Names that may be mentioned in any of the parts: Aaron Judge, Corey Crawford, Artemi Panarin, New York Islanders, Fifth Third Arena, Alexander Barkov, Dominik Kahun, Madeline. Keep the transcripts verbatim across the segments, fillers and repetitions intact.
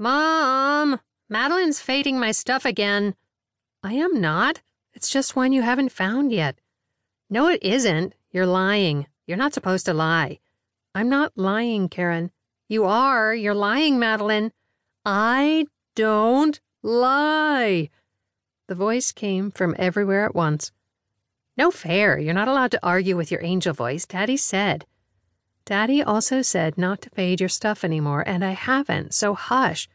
Mom, Madeline's fading my stuff again. I am not. It's just one you haven't found yet. No, it isn't. You're lying. You're not supposed to lie. I'm not lying, Karen. You are. You're lying, Madeline. I don't lie. The voice came from everywhere at once. No fair. You're not allowed to argue with your angel voice, Daddy said. Daddy also said not to fade your stuff anymore, and I haven't, so hush.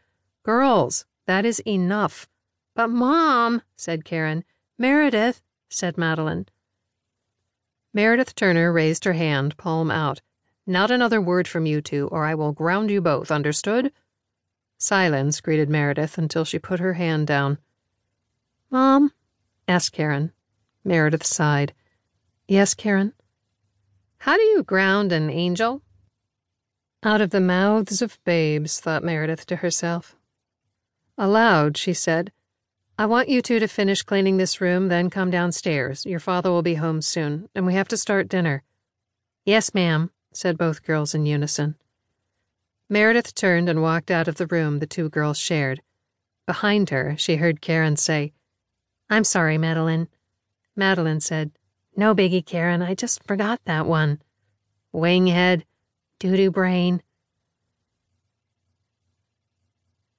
Girls, that is enough. But Mom, said Karen. Meredith, said Madeline. Meredith Turner raised her hand, palm out. Not another word from you two, or I will ground you both, understood? Silence greeted Meredith until she put her hand down. Mom? Asked Karen. Meredith sighed. Yes, Karen? How do you ground an angel? Out of the mouths of babes, thought Meredith to herself. Aloud, she said, I want you two to finish cleaning this room, then come downstairs. Your father will be home soon, and we have to start dinner. Yes, ma'am, said both girls in unison. Meredith turned and walked out of the room the two girls shared. Behind her, she heard Karen say, I'm sorry, Madeline. Madeline said, No biggie, Karen, I just forgot that one. Winghead, doo-doo brain,